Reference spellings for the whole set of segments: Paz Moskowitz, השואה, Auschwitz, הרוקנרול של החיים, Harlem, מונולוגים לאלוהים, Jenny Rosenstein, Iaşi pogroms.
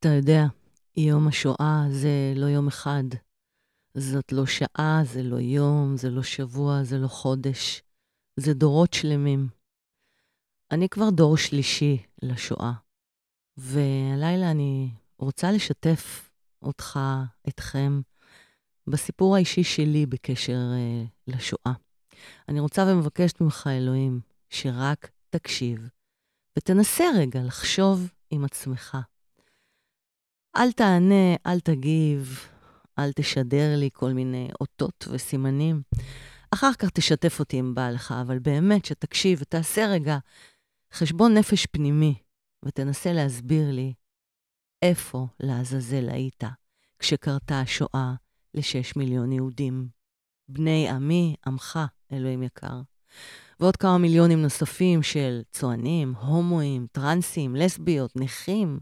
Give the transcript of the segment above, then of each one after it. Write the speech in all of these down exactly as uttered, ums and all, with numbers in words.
אתה יודע, יום השואה זה לא יום אחד. זאת לא שעה, זה לא יום, זה לא שבוע, זה לא חודש. זה דורות שלמים. אני כבר דור שלישי לשואה. והלילה אני רוצה לשתף אותך, אתכם, בסיפור האישי שלי בקשר אה, לשואה. אני רוצה ומבקשת ממך, אלוהים, שרק תקשיב, ותנסה רגע לחשוב עם עצמך. אל תענה, אל תגיב, אל תשדר לי כל מיני אותות וסימנים. אחר כך תשתף אותי אם בא לך, אבל באמת שתקשיב ותעשה רגע חשבון נפש פנימי, ותנסה להסביר לי איפה לעזאזל היית כשקרתה השואה לשש מיליון יהודים. בני עמי, עמך, אלוהים יקר. ועוד כמה מיליונים נוספים של צוענים, הומואים, טרנסים, לסביות, נכים,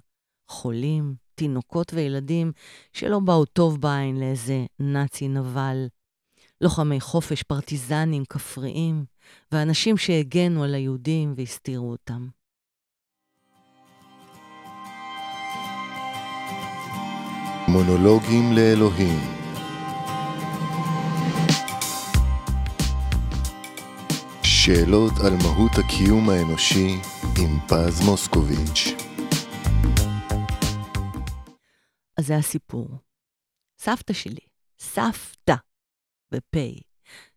חולים, תינוקות וילדים שלא באו טוב בעין לאיזה נאצי נבל. לוחמי חופש, פרטיזנים, כפריים, ואנשים שהגנו על היהודים והסתירו אותם. מונולוגים לאלוהים. שאלות על מהות הקיום האנושי עם פז מוסקוביץ'. אז זה הסיפור. סבתא שלי, סבתא בפי.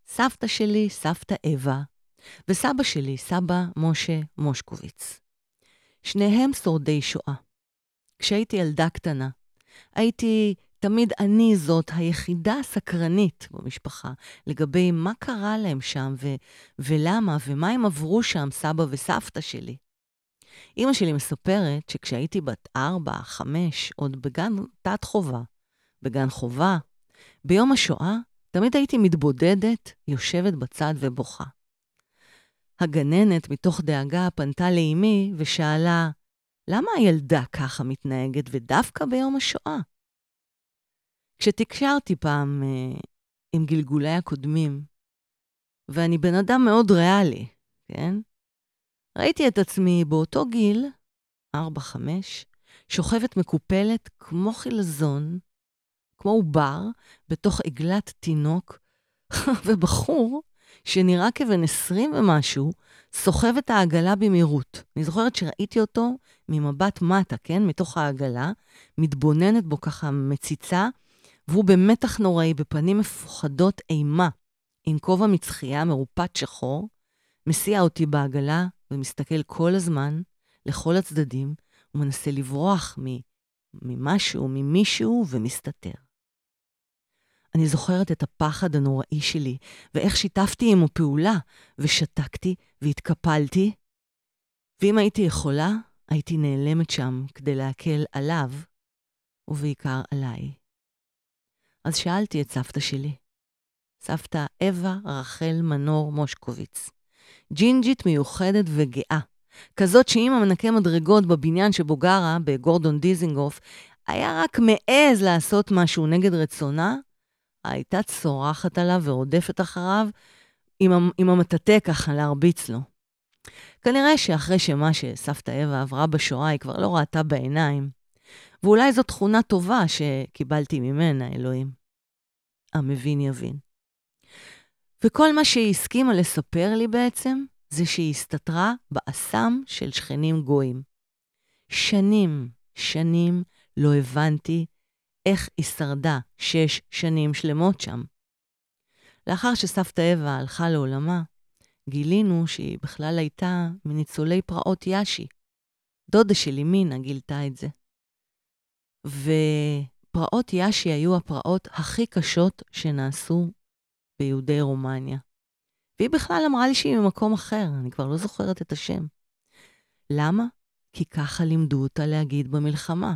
סבתא שלי, סבתא אווה, וסבא שלי, סבא משה מושקוביץ. שניהם שורדי שואה. כשהייתי ילדה קטנה, הייתי תמיד אני זאת היחידה הסקרנית במשפחה, לגבי מה קרה להם שם ו- ולמה ומה הם עברו שם סבא וסבתא שלי. אמא שלי מספרת שכשהייתי בת ארבע, חמש, עוד בגן תת חובה, בגן חובה, ביום השואה תמיד הייתי מתבודדת, יושבת בצד ובוכה. הגננת מתוך דאגה פנתה לאמי ושאלה, למה הילדה ככה מתנהגת ודווקא ביום השואה? כשתקשרתי פעם אה, עם גלגולי הקודמים, ואני בן אדם מאוד ריאלי, כן? ראיתי את עצמי באותו גיל, ארבע, חמש, שוכבת מקופלת כמו חילזון, כמו עובר, בתוך עגלת תינוק, ובחור שנראה כבן עשרים ומשהו, סוחב את העגלה במהירות. אני זוכרת שראיתי אותו ממבט מטה, כן? מתוך העגלה, מתבוננת בו ככה מציצה, והוא במתח נוראי, בפנים מפוחדות אימה, עם כובע מצחייה מרופת שחור, מסיע אותי בעגלה ומסתכל כל הזמן, לכל הצדדים, ומנסה לברוח ממשהו, ממישהו, ומסתתר. אני זוכרת את הפחד הנוראי שלי, ואיך שיתפתי עמו פעולה, ושתקתי והתקפלתי, ואם הייתי יכולה, הייתי נעלמת שם כדי להקל עליו, ובעיקר עליי. אז שאלתי את סבתא שלי, סבתא אווה רחל מנור מושקוביץ, ג'ינג'ית מיוחדת וגאה, כזאת שאם המנקה מדרגות בבניין שבו גרה, בגורדון דיזינגוף, היה רק מעז לעשות משהו נגד רצונה, הייתה צורחת עליו ורודפת אחריו, עם, עם המטטה ככה להרביץ לו. כנראה שאחרי שמה שסבתא אווה עברה בשואה, היא כבר לא ראתה בעיניים, ואולי זו תכונה טובה שקיבלתי ממנה, אלוהים. המבין יבין. וכל מה שהיא הסכימה לספר לי בעצם, זה שהיא הסתתרה באסם של שכנים גויים. שנים, שנים לא הבנתי איך היא שרדה שש שנים שלמות שם. לאחר שסבתא אווה הלכה לעולמה, גילינו שהיא בכלל הייתה מניצולי פרעות יאשי. דודה שלי מינה גילתה את זה. ופרעות יאשי היו הפרעות הכי קשות שנעשו ביהודי רומניה. והיא בכלל אמרה לי שהיא ממקום אחר, אני כבר לא זוכרת את השם. למה? כי ככה לימדו אותה להגיד במלחמה.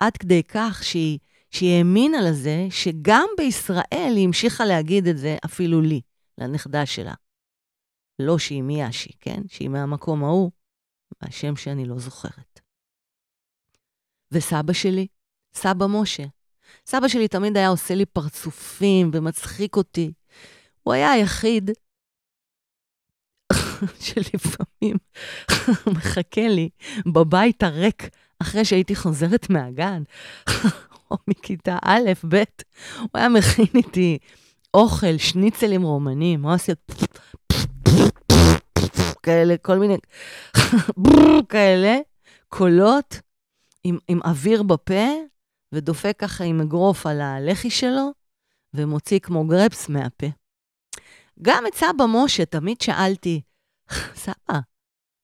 עד כדי כך שהיא, שהיא האמינה לזה שגם בישראל היא המשיכה להגיד את זה אפילו לי, לנכדה שלה. לא שהיא מיאשי, כן? שהיא מהמקום ההוא, מהשם שאני לא זוכרת. וסבא שלי, סבא משה. סבא שלי תמיד היה עושה לי פרצופים ומצחיק אותי. הוא היה היחיד שלפעמים מחכה לי בבית הריק אחרי שהייתי חוזרת מהגן, או מכיתה א', ב', הוא היה מכין איתי אוכל, שניצלים רומנים, הוא עושה כאלה, כל מיני כאלה, קולות, עם, עם אוויר בפה, ודופק ככה עם אגרוף על הלחי שלו, ומוציא כמו גרפס מהפה. גם את סבא משה תמיד שאלתי, סבא,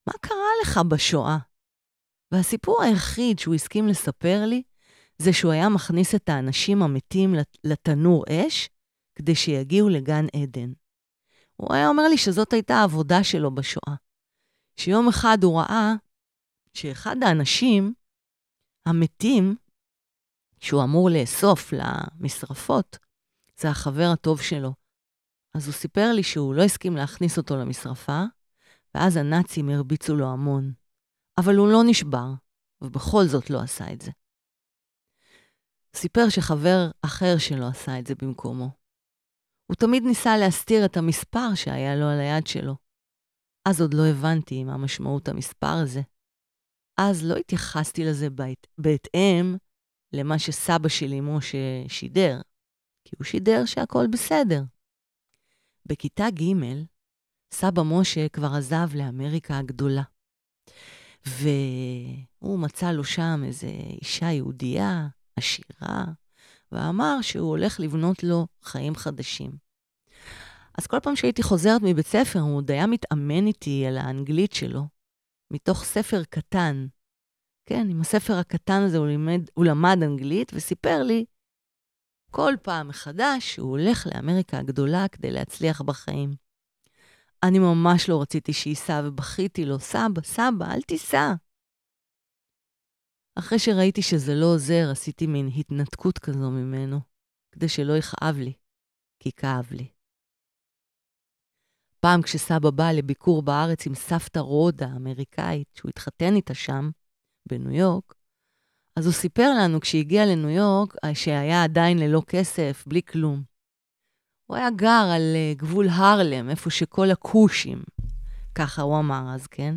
מה קרה לך בשואה? והסיפור היחיד שהוא הסכים לספר לי, זה שהוא היה מכניס את האנשים המתים לתנור אש, כדי שיגיעו לגן עדן. הוא היה אומר לי שזאת הייתה העבודה שלו בשואה. שיום אחד הוא ראה, שאחד האנשים המתים, שהוא אמור לאסוף למשרפות, זה החבר הטוב שלו. אז הוא סיפר לי שהוא לא הסכים להכניס אותו למשרפה, ואז הנאצים הרביצו לו המון. אבל הוא לא נשבר, ובכל זאת לא עשה את זה. סיפר שחבר אחר שלו עשה את זה במקומו. הוא תמיד ניסה להסתיר את המספר שהיה לו על היד שלו. אז עוד לא הבנתי מה משמעות המספר הזה. אז לא התייחסתי לזה בית, בהתאם למה שסבא שלי משה שידר, כי הוא שידר שהכל בסדר. בכיתה ג' סבא משה כבר עזב לאמריקה הגדולה. והוא מצא לו שם איזו אישה יהודייה, עשירה, ואמר שהוא הולך לבנות לו חיים חדשים. אז כל פעם שהייתי חוזרת מבית ספר, הוא עוד היה מתאמן איתי על האנגלית שלו, מתוך ספר קטן. כן, עם הספר הקטן הזה הוא לימד, הוא למד אנגלית וסיפר לי, כל פעם מחדש הוא הולך לאמריקה הגדולה כדי להצליח בחיים. אני ממש לא רציתי שייסע ובכיתי לו, סבא, סבא, אל תיסע. אחרי שראיתי שזה לא עוזר, עשיתי מין התנתקות כזו ממנו, כדי שלא יכאב לי, כי כאב לי. פעם כשסבא בא לביקור בארץ עם סבתא רודה האמריקאית, שהוא התחתן איתה שם, בניו יורק, אז הוא סיפר לנו כשהגיע לניו יורק, שהיה עדיין ללא כסף, בלי כלום. הוא היה גר על גבול הרלם, איפה שכל הכושים, ככה הוא אמר אז, כן?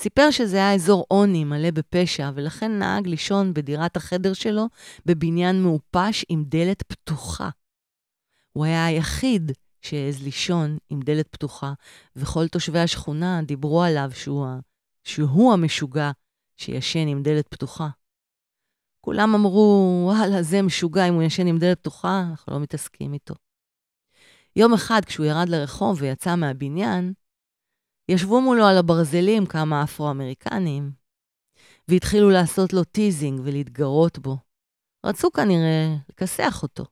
סיפר שזה היה אזור עוני מלא בפשע, ולכן נהג לישון בדירת החדר שלו, בבניין מאופש עם דלת פתוחה. הוא היה היחיד שהעז לישון עם דלת פתוחה, וכל תושבי השכונה דיברו עליו שהוא, שהוא המשוגע, שישן עם דלת פתוחה. כולם אמרו, וואלה, זה משוגע אם הוא ישן עם דלת פתוחה, אנחנו לא מתעסקים איתו. יום אחד, כשהוא ירד לרחוב ויצא מהבניין, ישבו מולו על הברזלים כמה אפרו-אמריקנים, והתחילו לעשות לו טיזינג ולהתגרות בו. רצו כנראה לקסח אותו.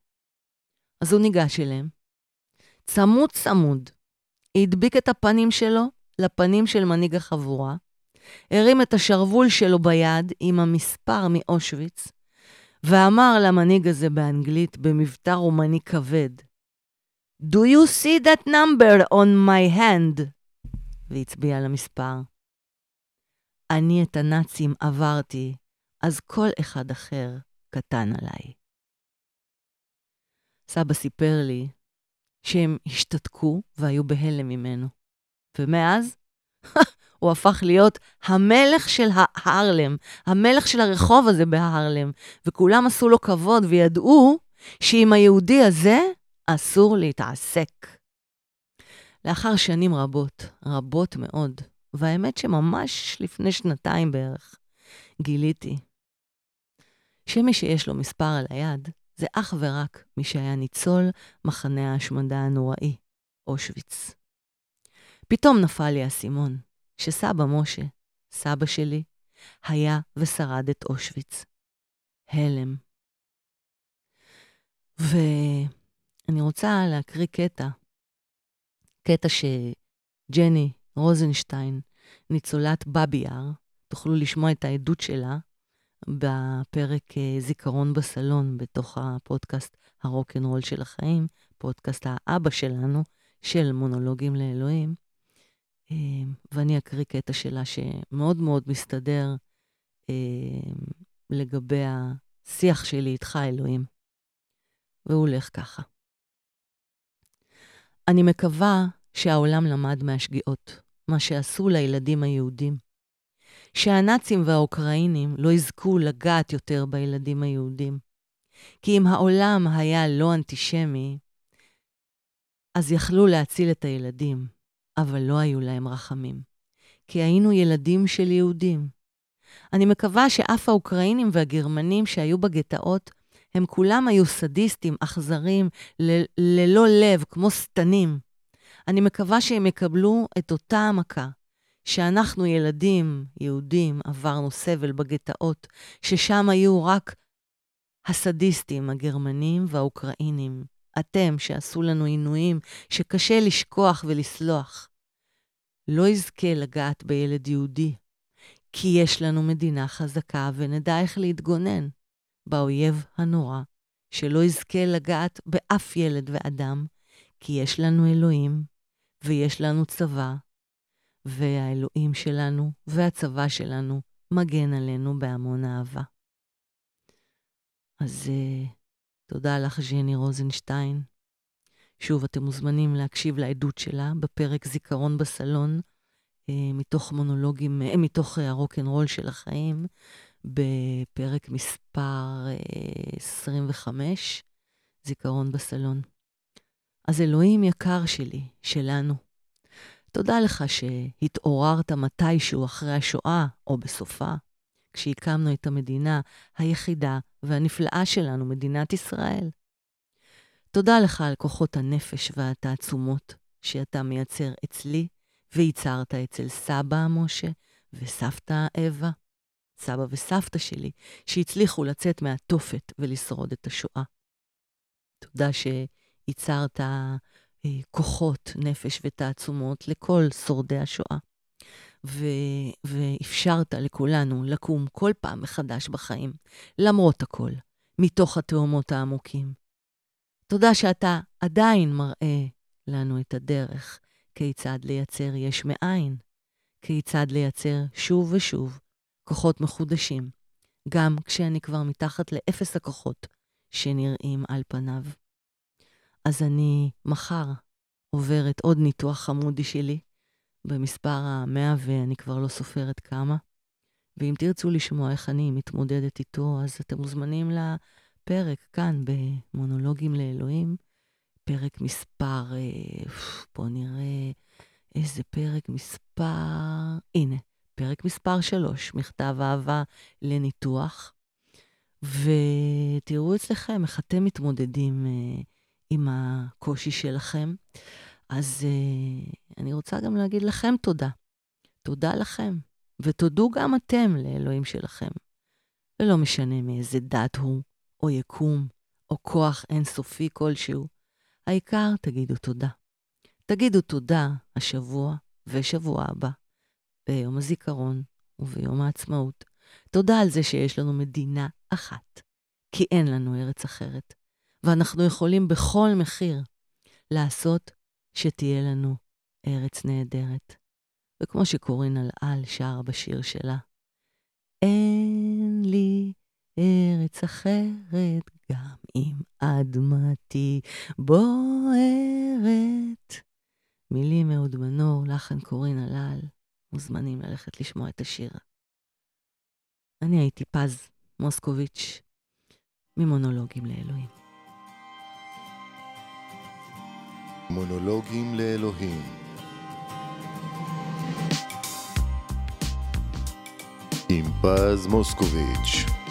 אז הוא ניגש אליהם. צמוד צמוד, הדביק את הפנים שלו לפנים של מנהיג החבורה, הרים את השרוול שלו ביד עם המספר מאושוויץ, ואמר למנהיג הזה באנגלית במבטא רומני כבד, Do you see that number on my hand? והצביע למספר. אני את הנאצים עברתי, אז כל אחד אחר קטן עליי. סבא סיפר לי שהם השתתקו והיו בהלם ממנו. ומאז, הוא הפך להיות המלך של ההרלם, המלך של הרחוב הזה בהרלם, וכולם עשו לו כבוד וידעו שעם היהודי הזה אסור להתעסק. לאחר שנים רבות, רבות מאוד, והאמת שממש לפני שנתיים בערך, גיליתי שמי שיש לו מספר על היד, זה אך ורק מי שהיה ניצול מחנה ההשמדה הנוראי, אושוויץ. פתאום נפל לי הסימון, שסבא משה, סבא שלי, היה ושרד את אושוויץ. הלם. ואני רוצה להקריא קטע, קטע שג'ני רוזנשטיין, ניצולת בביאר, תוכלו לשמוע את העדות שלה, בפרק זיכרון בסלון, בתוך הפודקאסט הרוקנרול של החיים, פודקאסט האבא שלנו, של מונולוגים לאלוהים, ואני אקריא קטע שלה שמאוד מאוד מסתדר לגבי השיח שלי איתך, אלוהים. והוא הולך ככה. אני מקווה שהעולם למד מהשגיאות, מה שעשו לילדים היהודים. שהנאצים והאוקראינים לא יזכו לגעת יותר בילדים היהודים. כי אם העולם היה לא אנטישמי, אז יכלו להציל את הילדים, אבל לא היו להם רחמים. כי היינו ילדים של יהודים. אני מקווה שאף האוקראינים והגרמנים שהיו בגטאות, הם כולם היו סדיסטים, אכזרים, ל- ללא לב, כמו סטנים. אני מקווה שהם יקבלו את אותה המכה, שאנחנו ילדים, יהודים, עברנו סבל בגטאות, ששם היו רק הסדיסטים, הגרמנים והאוקראינים. אתם שעשו לנו עינויים, שקשה לשכוח ולסלוח. לא יזכה לגעת בילד יהודי, כי יש לנו מדינה חזקה ונדע איך להתגונן. באויב הנורא, שלא יזכה לגעת באף ילד ואדם, כי יש לנו אלוהים, ויש לנו צבא, והאלוהים שלנו והצבא שלנו מגן עלינו בהמון אהבה. אז תודה לך, ג'ני רוזנשטיין. שוב, אתם מוזמנים להקשיב לעדות שלה בפרק זיכרון בסלון, מתוך מונולוגים, מתוך הרוקנרול של החיים, בפרק מספר עשרים וחמש, זיכרון בסלון. אז אלוהים יקר שלי, שלנו, תודה לך שהתעוררת מתישהו אחרי השואה, או בסופה, כשהקמנו את המדינה היחידה והנפלאה שלנו, מדינת ישראל. תודה לך על כוחות הנפש והתעצומות שאתה מייצר אצלי, וייצרת אצל סבא משה וסבתא אווה. סבא וסבתא שלי, שהצליחו לצאת מהתופת ולשרוד את השואה. תודה שייצרת כוחות, נפש ותעצומות לכל שורדי השואה, ו- ואפשרת לכולנו לקום כל פעם מחדש בחיים, למרות הכל, מתוך התאומות העמוקים. תודה שאתה עדיין מראה לנו את הדרך, כיצד לייצר יש מאין, כיצד לייצר שוב ושוב, כוחות מחודשים, גם כשאני כבר מתחת לאפס הכוחות שנראים על פניו. אז אני מחר עוברת עוד ניתוח חמודי שלי, במספר המאה ואני כבר לא סופרת כמה, ואם תרצו לשמוע איך אני מתמודדת איתו, אז אתם מוזמנים לפרק כאן במונולוגים לאלוהים, פרק מספר, בוא נראה איזה פרק מספר, הנה, פרק מספר שלוש, מכתב אהבה לניתוח, ותראו אצלכם איך אתם מתמודדים אה, עם הקושי שלכם. אז אה, אני רוצה גם להגיד לכם תודה. תודה לכם, ותודו גם אתם לאלוהים שלכם. ולא משנה מאיזה דת הוא, או יקום, או כוח אינסופי כלשהו. העיקר תגידו תודה. תגידו תודה השבוע ושבוע הבא. ביום הזיכרון וביום העצמאות. תודה על זה שיש לנו מדינה אחת, כי אין לנו ארץ אחרת. ואנחנו יכולים בכל מחיר לעשות שתהיה לנו ארץ נהדרת. וכמו שקורין אלעל שר בשיר שלה, אין לי ארץ אחרת גם אם אדמתי בוערת. מילים מאוד מנור, לחן קורין אלעל. מוזמנים ללכת לשמוע את השיר. אני הייתי פז מוסקוביץ' ממונולוגים לאלוהים. מונולוגים לאלוהים. עם פז מוסקוביץ'.